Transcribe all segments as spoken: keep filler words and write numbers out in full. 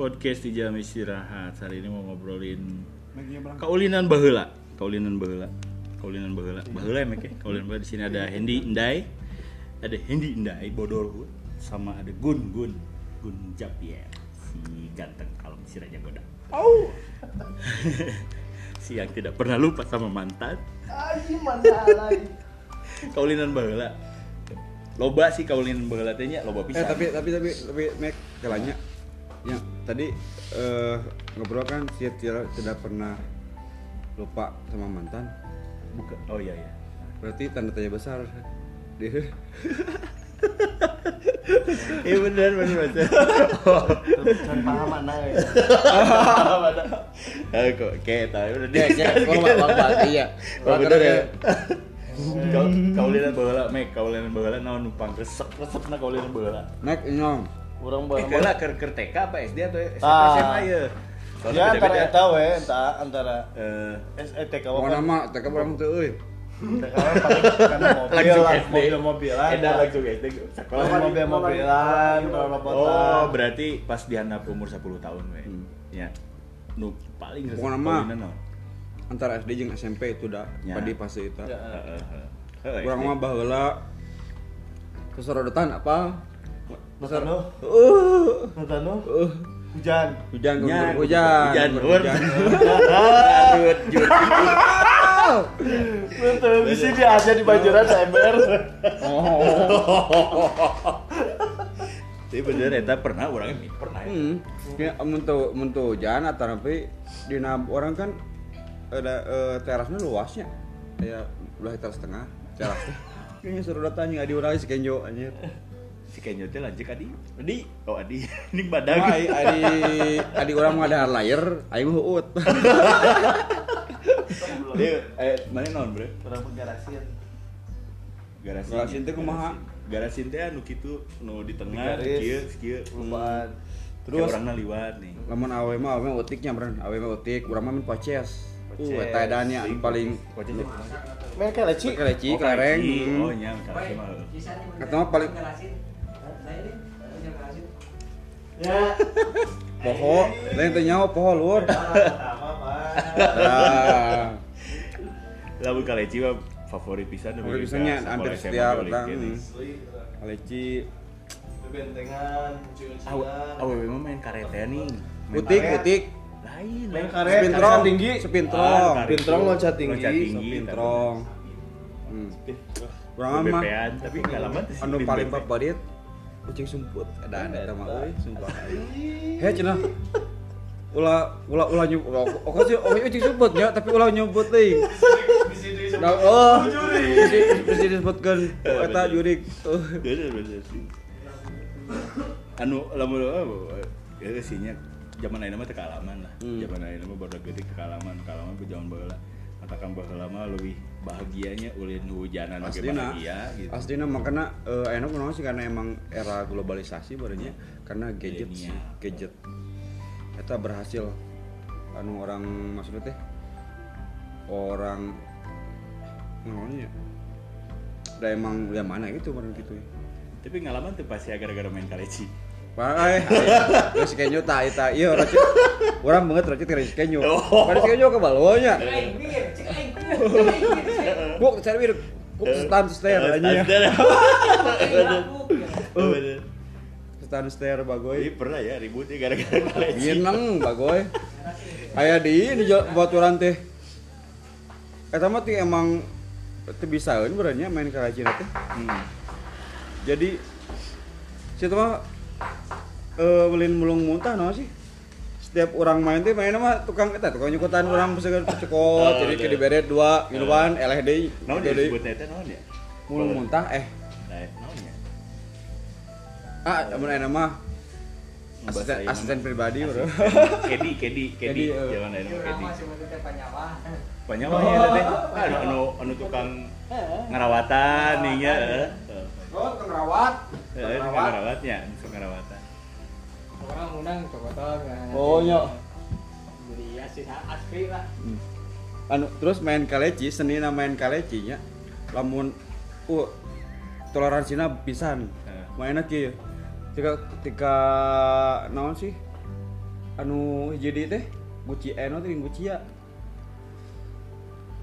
Podcast di jam istirahat. Hari ini mau ngobrolin Kaulinan Baheula. Kaulinan Baheula. Kaulinan Baheula. Baheula ya mek. Kaulinan Baheula. Di sini ada Hendy Indai. Ada Hendy Indai Bodor sama ada Gun Gun Gun Japier. Si ganteng kalem si Raja Goda. Au. Si yang tidak pernah lupa sama mantan. Aji mantan. Kaulinan Baheula. Loba sih Kaulinan Baheula teh nya loba pisan. Eh tapi tapi tapi tapi mek kalanya. Ya, tadi uh, ngobrol kan si tidak pernah lupa sama mantan. Bukan. Oh iya iya. Berarti tanda tanya besar. Deh. Iya benar benar baca. Jangan paham mana ya. Paham mana. Oke, oke, tahu udah deh. Kalau Bang iya. Benar ya. Kaulinan Baheula, Mek, Kaulinan Baheula naon nu pangresep, resepna Kaulinan Baheula. Mek nyong. Urang bae lah keur T K apa S D atau S M A ya. Soalnya beda-beda tahu we entah antara eh S T K apa. Mana mah T K urang teu euy. T K paling kan mobil-mobilan. Edan langsung S D. Sekolah mobil-mobilan, robotan. Oh, berarti pas dihandap umur sepuluh tahun we. Ya. Nu paling resepna antara S D jeung S M P itu dah padi fase eta. Heeh. Urang mah baheula kesorodotan apa? Natano, uh, Natano, uh, hujan, hujan, hujan, hujan, hujan, jut, jut, betul, di sini aja di bajuran ember. Tapi bener, kita pernah orangnya pernah. Ya, untuk untuk hujan atau tapi di orang kan ada terasnya luasnya, ya udah hektar setengah terasnya. Ini seru datanya diurai si Kenjo anjir. Si Kenyo teh lanjut Adi. Adi, oh Adi, ini badag. Ai Adi, Adi urang mah ada layer, aing mah heuut. Dia eh mane naon, Bre? Urang garasin. Garasin. Garasin teh kumaha? Garasin teh anu kitu, nu di tengah kieu, kieu lompat. Terus urangna liwat nih. Lamun awe mah awe utiknya, Bre. Awe mah utik, urang mah men poces. Uh, eta edanya anu paling poces. Mane kaleci, kaleci, klereng. Oh nya, kaleci mah. Kata paling ya. Poho, lain teh nyaho poho luhur. Nah. Lamun kaleci mah favorit pisan. Favorit pisannya hampir setiap orang. Kaleci bebentengan, cucian. Awewe mah main karetea nih. Utik, utik. Lain, main karet. Sepintrong tinggi, sepintrong. Sepintrong loncat tinggi, sepintrong. Urang mah tapi enggak lama sih. Anu paling favorit kucing sumput ada ada mah euy sumpah heh cenah ulah ulah ulah nyebut oke sih oke kucing sumput nya tapi ulah nyebut teuing nah oh mesti disebutkeun eta jurik anu lamun euy sih nya zaman ayeuna mah teu kalaman lah zaman ayeuna mah baru geutik kalaman kalaman ku zaman baheula katakan baheula mah leuwih bahagianya ulin hujanan oge bahagia gitu. Aslinya makna uh, enak kunaon sih karena emang era globalisasi barunya karena gadget sih, gadget. Eta berhasil anu orang maksudnya teh orang naonnya. Da emang udah mana gitu baru gitu ya. Tapi ngalaman teh pasti gara-gara main kaleci. Pae. Geus kenyo ta eta ieu urang urang banget racit kaleci kenyo. Kaleci kenyo ke balonya. Gua cari biru, gua stand stair aja. Stand stair bagoy. Iya pernah ya ributnya gara-gara kaleci. Gineng bagoy. Kayak di ini buat orang teh. Eta mah ti emang teu bisaeun berenya main kaleci teh. Jadi situ mah melin mulung muntah naon sih? Setiap orang main teh mainna mah tukang eta tukang nyukutan urang pesegeun cekot jadi ke dibere dua minuman eleh deui naon disebut eta naon ya mulung muntah eh naon nya ah amun aya mah asisten pribadi urang kedi kedi kedi jalan aya kedi panyawah panyawah ya teh anu anu tukang ngarawatan nya heeh oh ngrawat ngrawatnya ngrawatan orang undang cokotan. Oh nyok. Jadi ya sih asli lah. Anu terus main kaleci, seni na main kalecinya. Lamun uh toleransina pisan. Mainna kieu. Tiga tiga naon sih? anu jadi teh buci eno teh bucia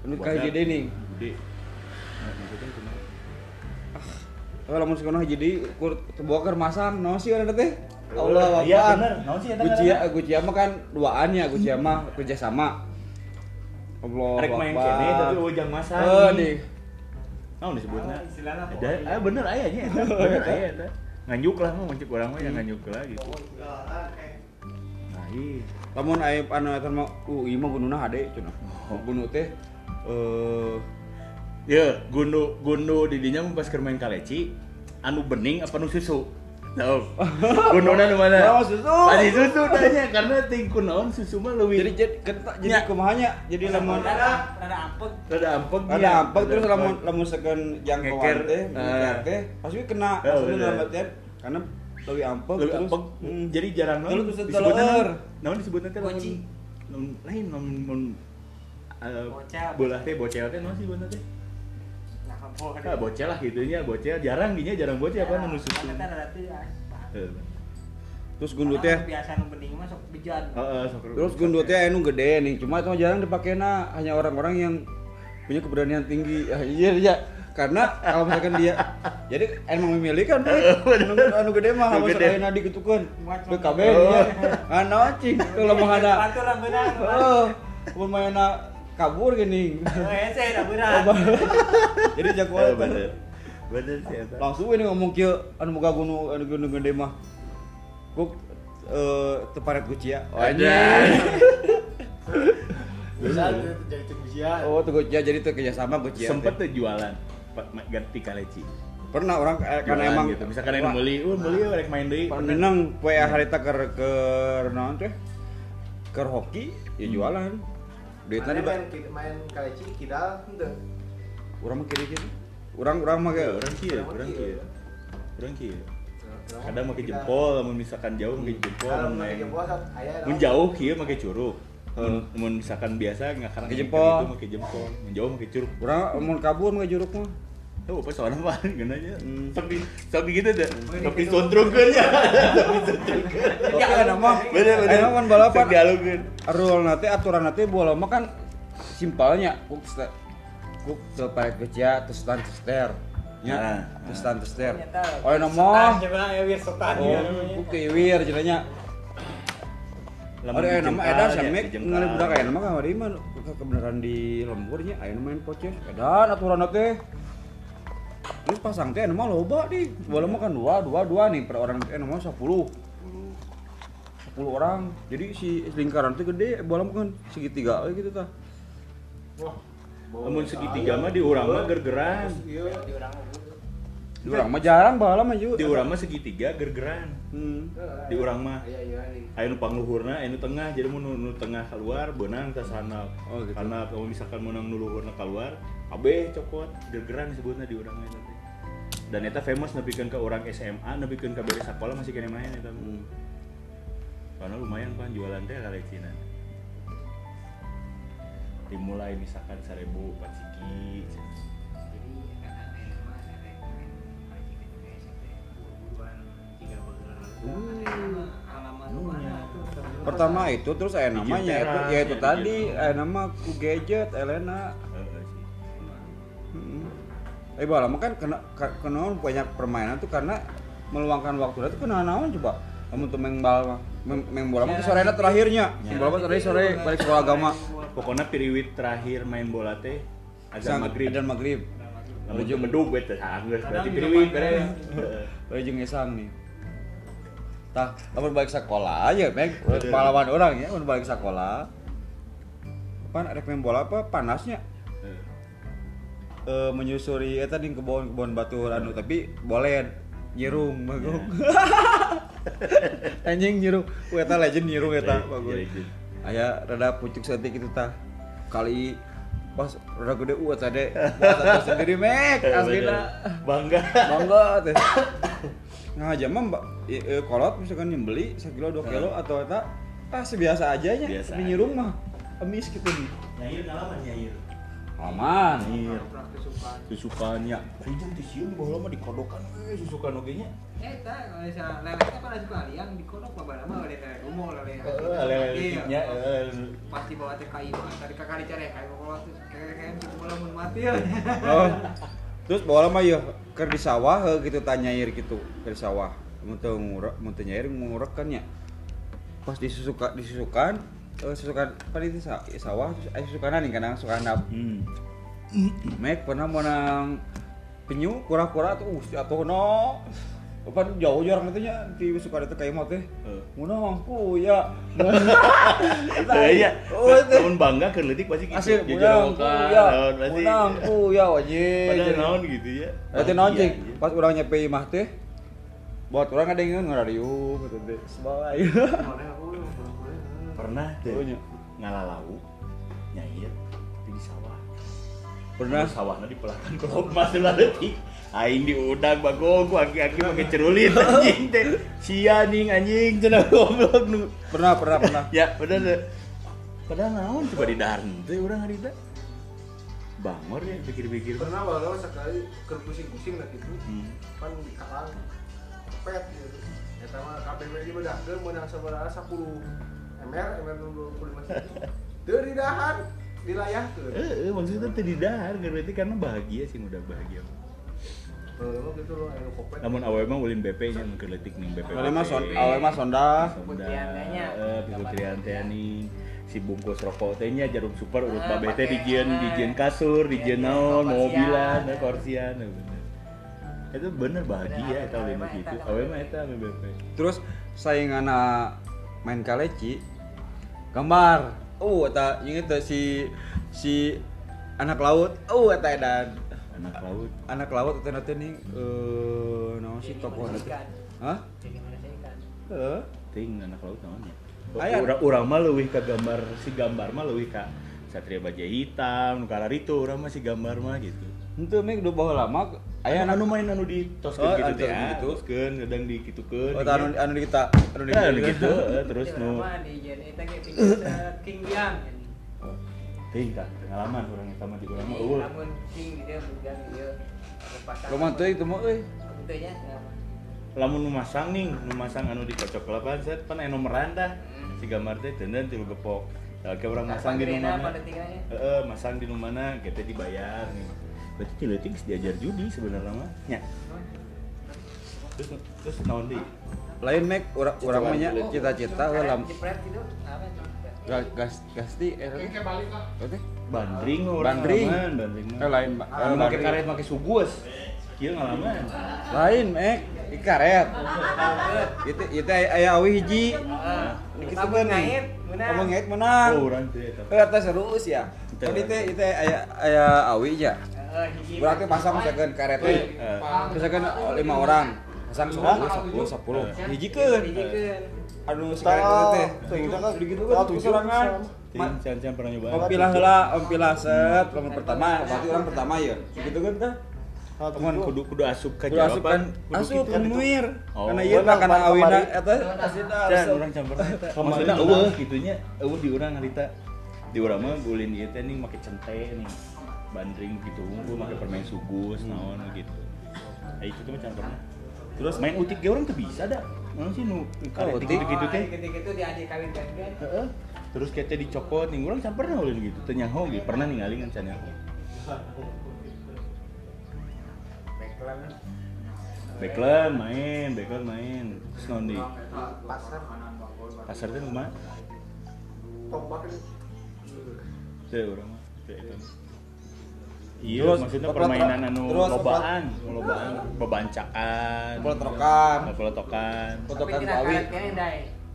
anu ka jadi nih gede ah kalau mun sekono jadi kur tebokar masang naon sih ada teh Allah ya bener naon sih eta bucia bucia mah kan duaan ya bucia mah kerja sama Allah rek main kene tapi ujang masang oh nih naon disebutna istilahna ah bener aya nya bener aya eta nganjuk lah mah nganjuk urang mah yang nganjuk lah gitu ih lamun aya anu eta mah uh ieu mah gununa hade cenah gunu teh eh ye gunu gunu di dinya mun pas keur main kaleci anu bening apa nu susu tahu gununa nu mana susu tadi susu tanya karena tingku naon susu mah leuwih jadi jadi kumaha nya jadi lamun rada rada ampeg rada ampeg rada ampeg terus lamun lamun seukeun jangkauan teh teh pasti kena lamun teh karena leuwih ampeg terus mm, jadi jarang naon disebutna naon disebutna teh lamun lain lamun bola teh bocel teh naon sih disebutna teh nah bocel lah gitunya bocel jarang ginya jarang bocel apa nu susu terus gundut teh biasa nu bening mah sok bijan terus gundut teh anu gede nih cuma itu jarang dipakena hanya orang-orang yang punya keberanian tinggi iya iya karena kalau misalkan dia jadi emang memilihkan anu gede mah harus lain adik gitu kan B K B nya anu cing kalau mah ada panturan benang oh mun mainna kabur gini heeh kaburan jadi jagoan bener bener sih eta langsung ini ngomong kieu anu muga gunu anu gunu gede mah kok eh teparet gucia anjing bisa jadi teh gucia oh teh gucia jadi teh kerja sama gucia sempet teh jualan ganti kaleci pernah orang karena emang gitu misalkan anu meuli uh meuli rek main deui menang poe harita keur keur naon teh keur hoki ya jualan duitna di main main kaleci kidal henteu urang mah kieu kieu urang urang mah ge urang kieu urang kieu urang kieu kadang make jempol lamun misalkan jauh make jempol main mun jauh kieu make curug mun misalkan biasa ngakarang jempol itu make jempol mun jauh make curug urang mun kabur make curug mah tuh pas orang mah geunanya tapi tapi gitu teh tapi controngkeun nya ya nama bener-bener kan balapan dialogkeun rule na teh aturan na teh bola mah kan simpelnya kuk kuk tepat geja terus tan tester nya terus tan tester oi nama ya wir setan ya kuk wir cenanya ada nama edan samek ngarep budak aya nama ka mah kebenaran di lembur nya aya main poces edan aturan na teh ini pasang teh mah loba nih bola mah kan dua dua dua nih per orang teh mah sepuluh sepuluh orang jadi si lingkaran teh gede bola mah kan segitiga we gitu tah wah lamun segitiga mah di urang mah gergeran ieu di urang mah di urang mah jarang bola mah di urang mah segitiga gergeran di urang mah aya nu pangluhurna aya nu tengah jadi mun nu tengah keluar beunang ka sana karena kalau misalkan meunang nu luhurna keluar abe cokot gergeran disebutna di urang eta teh dan eta famous nepikeun ka urang S M A nepikeun ka beres sekolah masih kene main eta hmm. Karena lumayan kan jualan teh kalecinan dimulai misalkan seribu paciki jadi S M A sampai paciki sampai puluhan tiga puluh halaman lumayan pertama itu terus aya namanya itu ya itu tadi aya nama ku gadget Elena eh bola mah kan kena kenaon banyak permainan tuh karena meluangkan waktunya tuh kena naon coba lamun teu main bal mah main bola mah sorena terakhirnya bola mah tadi sore balik sekolah agama pokona piriwit terakhir main bola teh azan magrib dan magrib menuju medug we teh sanggeus berarti piriwit beres menuju ngesang nih tah lamun balik sekolah aja mek pahlawan orang ya mun balik sekolah pan arek main bola apa panasnya Uh, menyusuri eta di kebon-kebon batur anu tapi boleh nyirung bagus yeah. Anjing nyirung eta legend nyirung eta bagus aya rada pucuk seutik kitu tah kali pas rada gede u eta de eta sendiri mek aslina bangga bangga teh nah aja mah kolot misalkan nyembeli satu kilo dua kilo atau eta tah biasa aja nya nyirung mah emis kitu nih nyair nalaman nyair aman iya susukan ya hujan di sini bahwa mah dikodokan we susukan oge nya eta bisa lelek apa langsung kalian dikodok babar mah oleh lelek umum oleh lelek nya pasti bawa teh ka ieu tadi ka kali carek kayak kolot kayak bola mun mati ya terus bawa mah yeuh keur di sawah gitu tanyair gitu keur di sawah mun teu ngurek mun teu nyair ngurek kan nya pas disusukan disusukan eh susukan kan itu sawah eh susukanan nih kadang suka handap hmm. Mek pernah mau nang penyu kura-kura tuh usia tuh no kan jauh jarang itu nya di susukan itu kayak mau teh munang ku ya iya namun bangga keletik pasti gitu jajaran kan munang ku ya wajib pada naon gitu ya eta naon cing pas urang nyepi mah teh buat urang ngadengeun ngariuk gitu teh sabawa ieu pernah teh ngalalau nyair tapi di sawah pernah sawahnya dipelahkan kalau masih laletik aing diudang bagong aki-aki pakai cerulit anjing teh sia ning anjing cenah goblok nu pernah pernah pernah ya bener deh padahal naon coba di dahan teh urang harita bangor ya pikir-pikir pernah walau sekali keur pusing-pusing lah gitu pan di karang pet gitu eta mah K B W bedak teh meunang sabaraha sepuluh M R, M R dua puluh lima dari dahar, dilayah tuh e, e, maksudnya itu di dahar, berarti karena bahagia sih, mudah bahagia kalau gitu loh, ayo kopet namun awal emang ulin B P nya, ngeletik nih B P awal emang sonda pikutrian teani si bungkus rokok tehnya, jarum super, urut babe teh dijen dijen kasur, dijen naon, mobilan, korsian itu bener bahagia, itu ulin begitu awal emang itu sama B P terus, saingan main kaleci gambar oh eta inget si si anak laut oh eta edan anak laut anak laut eta nanti nih eh naon si tokoh nanti hah eh ting anak laut namanya urang urang mah leuwih ka gambar si gambar mah leuwih ka Satria Baja Hitam nu kararitu urang mah si gambar mah gitu henteu meh udah baheula mah aya anu main anu di toskeun kitu teh gitu toskeun kadang di kitukeun anu anu kita anu di kitu terus nu eta ge king biang teh kan pengalaman urang eta mah di urang mah eueuh lamun king dia bukan dia pasang lamun teh itu mah euy teh nya lamun nu masang ning nu masang anu dicocok lapan set pan aya nomeran tah si gambar teh deunan tilu gepok ke urang masang di mana heeh masang di nu mana ge teh dibayar nih berarti ciletik diajar judi sebenarnya mah nya terus terus naon deui lain mek urang mah nya cita-cita heula gas gas di teh bandring bandring lain make karet make sugus kieu ngalaman lain mek di karet ieu ieu teh aya awi hiji kitu beunang menang menang urang teh eta serius ya tadi teh teh aya aya awi ya berarti pasang misalkan karet misalkan lima orang pasang sepuluh sepuluh hijikeun aduh sekarang teh tengah begitu kan serangan jangan pernah nyoba ompilah heula ompilah set lamun pertama berarti orang pertama ya begitu kan tah teman kudu kudu asup ka jawaban asup nuir karena ieu mah kana awina eta asina urang campur eta maksudna eueuh kitu nya eueuh di urang harita di urang mah ulin ieu teh ning make centeh nih bandring gitu, gue pakai permen sugus, naon gitu. Ayo itu mah cantorna. Terus main utik ge urang teu bisa da. Naon sih nu karet gitu teh? Gitu diadi kawin gangan. Heeh. Terus kete dicokot ning urang camperna ulun gitu. Teu nyaho ge pernah ningali ngan cenah. Beklan. Beklan main, beklan main. Terus naon di? Pasar. Pasar teh kumaha? Tombak. Teh urang mah iya, maksudnya permainan anu lobaan, lobaan, bebancakan, pelotokan, pelotokan, pelotokan bawi.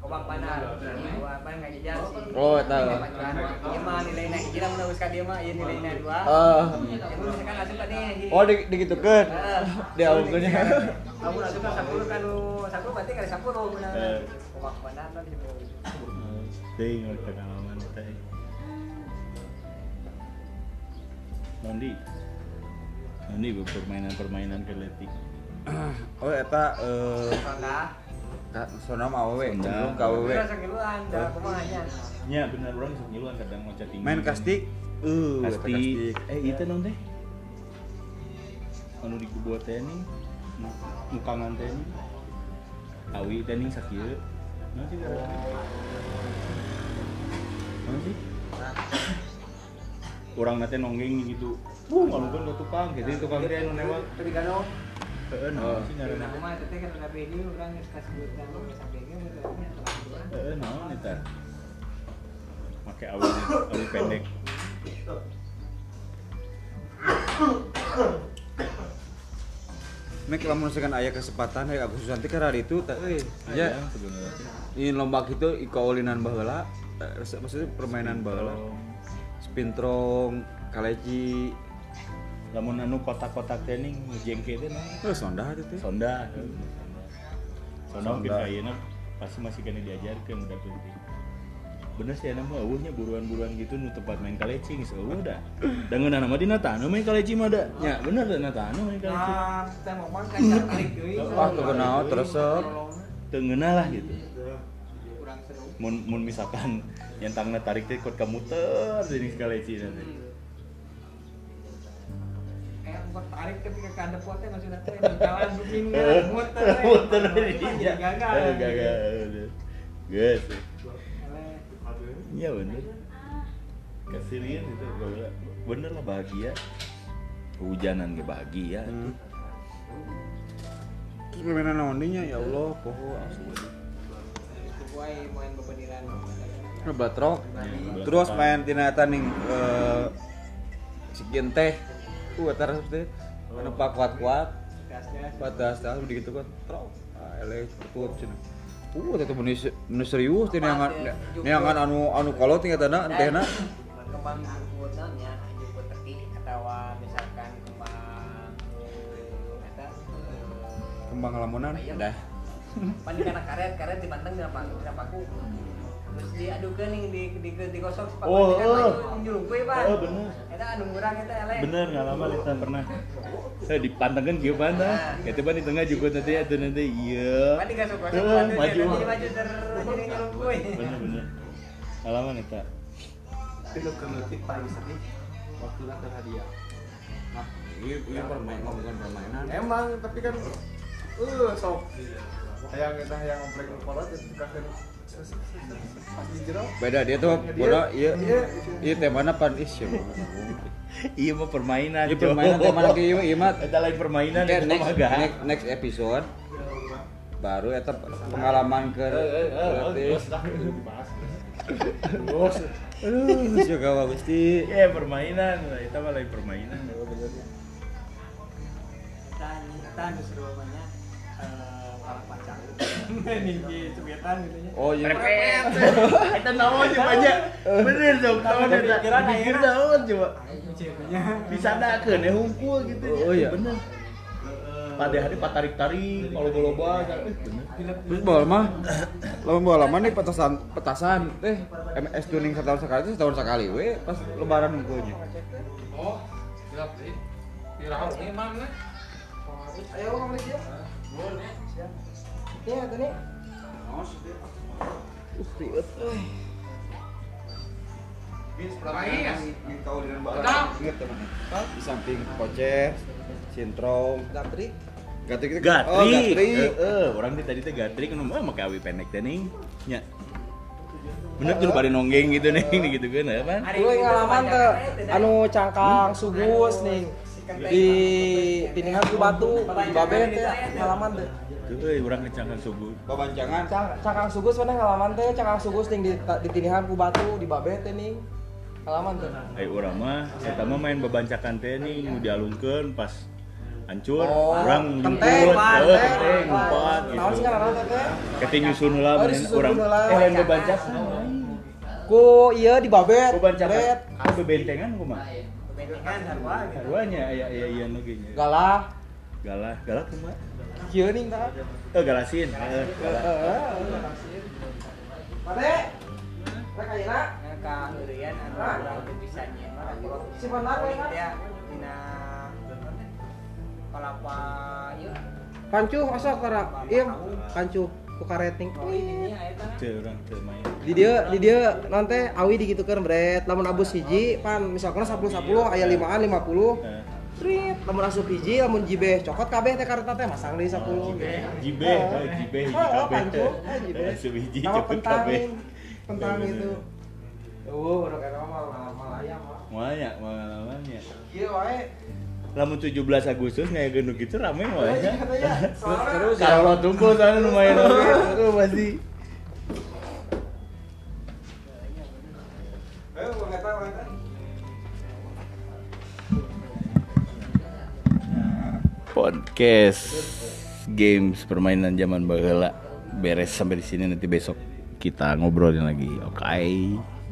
Kobang panar, kobang panar enggak jejar sih. Oh, eta. Ieu mah nilai na hiji lamun geus ka dieu mah ieu nilai na dua. Heeh. Mun misalkan asup tadi. Oh, digitukeun. Dia unggulnya. Lamun asup sepuluh kan nu sepuluh berarti kali sepuluh benar. Kobang panar tadi. Deui ngoleh pengalaman teh. Nandi, Nandi permainan-permainan keletik. Oh, eta eh Sonda. Sonda mah awewe, cenderung ka awewe. Nya bener urang sangiluan kadang maca tinggi. Main kastik, Uh, pasti. Eh itu non teh. Anu dibuat teh nih, mukangan teh nih. Awi teh nih sakieu. Naon sih ngaran? Naon sih? Urang na teh nonggeng gitu. Buh, ngalukeun ka tukang, kitu tukang teh anu newak. Teh digano. Heeh, naon sih ngaran? Kumaha eta teh kana kabeh ieu urang geus kasebutan kabeh ge urang. Heeh, naon eta? Make awi awi pendek. Mek lamun segan aya kesempatan hari Agustusan teh ka rari itu teh euy. Ya. Ini lomba kitu Kaulinan Baheula, maksudnya permainan baheula. Spintrong, kaleji. Lamun anu kotak-kotak teh ning jengke teh nah. Heuh sondah teh. Sondah. Sondah mungkin ayeuna pasti masih kana diajarkeun udah penting. Bener sih enak mah awuhnya buruan-buruan gitu nu tempat main kaleci geus eueuh da. Da ngeunana mah dina taneuh main kaleci mah da. Nya bener da taneuh main kaleci. Nah, teh mah mah kacar tarik deui. Wah, kegenaot teresep. Teu ngeunalah gitu. Kurang seru. Mun mun misalkan nyentangna tarik teh kot kamuter deui kaleci teh. Eh, buat tarik ketika kadep teh maksudna teh jalan begini muter. Muter deui. Gagal. Gagal. Geus. Iya bener, kesirian itu bener lah bahagia, hujanan gak bahagia. Hmm. Terus permainan naonnya ya Allah, poho asuh. Kuai main bepeniran. Batrok. Terus main tina eta ning eh sikeun teh. Uh eta resep teh. Anu kuat-kuat. Batas teh begitu kan. Trok. Eleh tutup cenah. Uh, itu menu serius, neangan anu anu kalau tinggal tanah, tehna. Kembang angkutannya, jemput teki atau misalkan kembang atas. Kembang lamunan, dah. Paling karena karet, karet dipanteng dengan paku, dengan paku. Terus diadukan yang di di di gosok sepaku. Oh, oh, bener. Kita anu murah kita elek. Bener, nggak lama kita pernah. Saya dipantengkan gimana? Kita ban di tengah juga nanti atau nanti iya. Mati kasut kasut. Maju maju terjadi nyelungkui. Bener bener. Alaman kita. Itu kemetik paling sedih waktu dapat hadiah. Nah, ini ini permainan bukan permainan. Emang tapi kan, uh sok. Yang kita yang komplek kolot itu kasih. Beda dia tuh bola iya iya teh mana pan is ya. Iya mah permainan. Iya permainan teh mana kieu ieu mah eta lain permainan eta mah next next episode baru eta pengalaman ke terus dibahas. Terus aduh juga Gusti. Iya permainan eta mah lain permainan bener. Tan seru banget. Pacar. Ninggi cugetan gitu nya. Oh iya. Eta naon jeung aja. Bener dong. Tahu eta pikiran akhir naon coba. Disadakeun ya hungkul gitu. Oh iya. Bener. Pada hari patarik-tarik, loba-loba bener. Terus bola mah. Lamun bola mah nih petasan petasan teh M S tuning setahun sekali teh setahun sekali we pas lebaran hungkulnya. Oh, silap sih. Pirang iman lah. Ayo kamu lihat ya. Boleh. Ya tadi. Nos deh. Usti betul. Bis permainan di Kaulinan Baheula. Ingat teman-teman. Di samping kocer, sintrong, gatrik. Gatrik itu gatrik. Oh, gatrik. Heeh, urang tadi teh gatrik anu mah make awi pendek teh ning. Nya. Bener tuh bari nonggeng gitu ning digitukeun ya, Pan. Kulo ngalaman teh anu cangkang sugus ning. Di Tiningan ku Batu, Baben teh ngalaman teh. Teuy urang cangkang sugus. Pabancangan cangkang sugus mana ngalaman teh cangkang sugus ning di Tiningan ku Batu di Baben teh ning. Ngalaman teh. Ai urang mah eta mah main babancakan teh ning nu dialungkeun pas hancur urang jemput teh ngumpat gitu. Naon sih ngaranna teh? Keting nyusun heula main urang teh babancak. Ku ieu di Baben. Babancakan. Ka bebentengan kumaha? Kan harwa harwanya aya aya ieu nu ge galah galah galah kumaha kieu ning tah eh galasin heeh galasin pare rek ayeuna ka heurean anu urang teu pisan nya si benar we kan dina kalapa ieu pancuh asok kara ieu pancuh ku kareting. Oh ini nya di dia di dia nanti awi digitukeun bret. Lamun abus hiji pan misalkan sepuluh sepuluh aya limaan lima puluh. Trip, lamun asup hiji, lamun jibeh cokot kabeh teh kareta teh masang deui sepuluh. Jibeh, jibeh, jibeh hiji kabeh. Asup hiji cokot kabeh. Pentang itu. Eueuh, urang kana mah malaya mah. Malaya, malamannya. Ieu wae. Lamun tujuh belas Agustus nya geuneuh kitu rame wae. Terus kalau tumpul sana lumayan oge. Heeh, pasti. Eh, ngeta ngeta. Podcast games permainan zaman baheula beres sampai di sini, nanti besok kita ngobrolin lagi. Oke. Okay.